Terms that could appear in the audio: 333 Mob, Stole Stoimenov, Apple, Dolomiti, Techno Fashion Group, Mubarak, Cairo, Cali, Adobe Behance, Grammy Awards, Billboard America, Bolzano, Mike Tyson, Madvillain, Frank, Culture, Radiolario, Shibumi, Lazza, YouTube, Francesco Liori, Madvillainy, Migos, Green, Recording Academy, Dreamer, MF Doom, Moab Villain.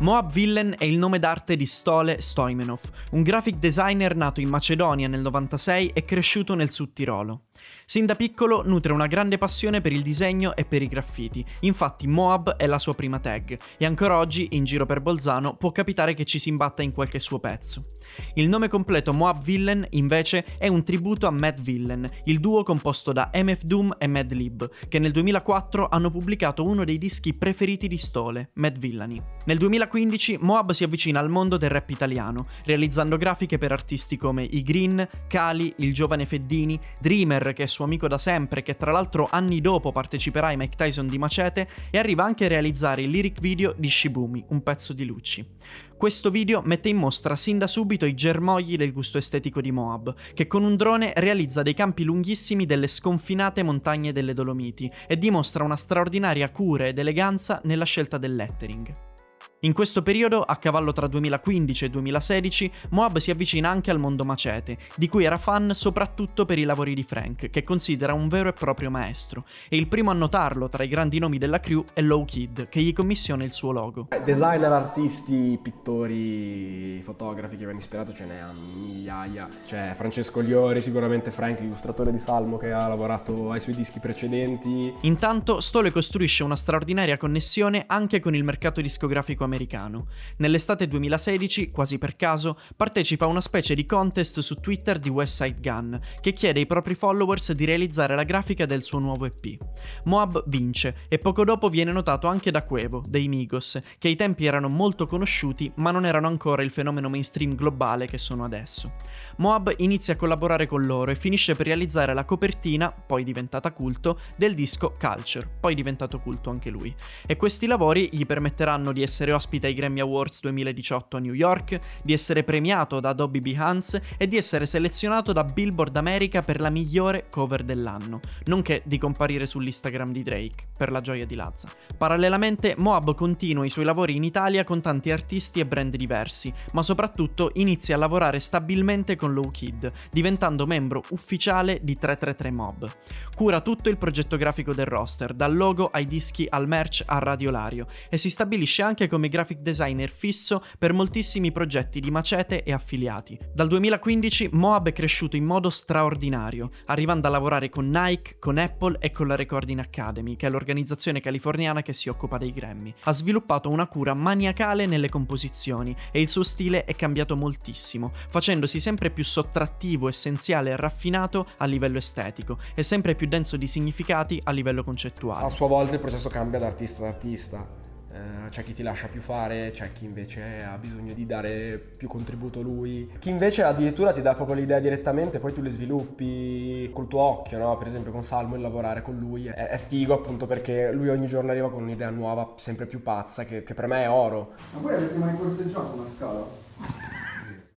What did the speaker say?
Moab Villain è il nome d'arte di Stole Stoimenov, un graphic designer nato in Macedonia nel 96 e cresciuto nel Sud Tirolo. Sin da piccolo nutre una grande passione per il disegno e per i graffiti, infatti Moab è la sua prima tag e ancora oggi, in giro per Bolzano, può capitare che ci si imbatta in qualche suo pezzo. Il nome completo Moab Villain, invece, è un tributo a Madvillain, il duo composto da MF Doom e Mad Lib, che nel 2004 hanno pubblicato uno dei dischi preferiti di Stole, Madvillainy. Nel 2015 Moab si avvicina al mondo del rap italiano, realizzando grafiche per artisti come i Green, Cali, il giovane Feddini, Dreamer, che è suo amico da sempre, che tra l'altro anni dopo parteciperà ai Mike Tyson di Macete, e arriva anche a realizzare il lyric video di Shibumi, un pezzo di Lucci. Questo video mette in mostra sin da subito i germogli del gusto estetico di Moab, che con un drone realizza dei campi lunghissimi delle sconfinate montagne delle Dolomiti e dimostra una straordinaria cura ed eleganza nella scelta del lettering. In questo periodo, a cavallo tra 2015 e 2016, Moab si avvicina anche al mondo Macete, di cui era fan soprattutto per i lavori di Frank, che considera un vero e proprio maestro, e il primo a notarlo tra i grandi nomi della crew è Low Kid, che gli commissiona il suo logo. Designer, artisti, pittori, fotografi che mi hanno ispirato ce n'è a migliaia. C'è Francesco Liori, sicuramente Frank, l'illustratore di Salmo, che ha lavorato ai suoi dischi precedenti. Intanto, Stole costruisce una straordinaria connessione anche con il mercato discografico americano. Nell'estate 2016, quasi per caso, partecipa a una specie di contest su Twitter di Westside Gunn, che chiede ai propri followers di realizzare la grafica del suo nuovo EP. Moab vince e poco dopo viene notato anche da Quavo, dei Migos, che ai tempi erano molto conosciuti ma non erano ancora il fenomeno mainstream globale che sono adesso. Moab inizia a collaborare con loro e finisce per realizzare la copertina, poi diventata culto, del disco Culture, poi diventato culto anche lui. E questi lavori gli permetteranno di essere ospita ai Grammy Awards 2018 a New York, di essere premiato da Adobe Behance e di essere selezionato da Billboard America per la migliore cover dell'anno, nonché di comparire sull'Instagram di Drake, per la gioia di Lazza. Parallelamente, Moab continua i suoi lavori in Italia con tanti artisti e brand diversi, ma soprattutto inizia a lavorare stabilmente con Low Kid, diventando membro ufficiale di 333 Mob. Cura tutto il progetto grafico del roster, dal logo ai dischi al merch a Radiolario, e si stabilisce anche come graphic designer fisso per moltissimi progetti di Macete e affiliati. Dal 2015 Moab è cresciuto in modo straordinario, arrivando a lavorare con Nike, con Apple e con la Recording Academy, che è l'organizzazione californiana che si occupa dei Grammy. Ha sviluppato una cura maniacale nelle composizioni e il suo stile è cambiato moltissimo, facendosi sempre più sottrattivo, essenziale e raffinato a livello estetico e sempre più denso di significati a livello concettuale. A sua volta il processo cambia da artista ad artista. C'è chi ti lascia più fare, c'è chi invece ha bisogno di dare più contributo lui, chi invece addirittura ti dà proprio l'idea direttamente, poi tu le sviluppi col tuo occhio, no? Per esempio con Salmo il lavorare con lui è figo, appunto perché lui ogni giorno arriva con un'idea nuova, sempre più pazza, che per me è oro. Ma voi avete mai corteggiato una scala?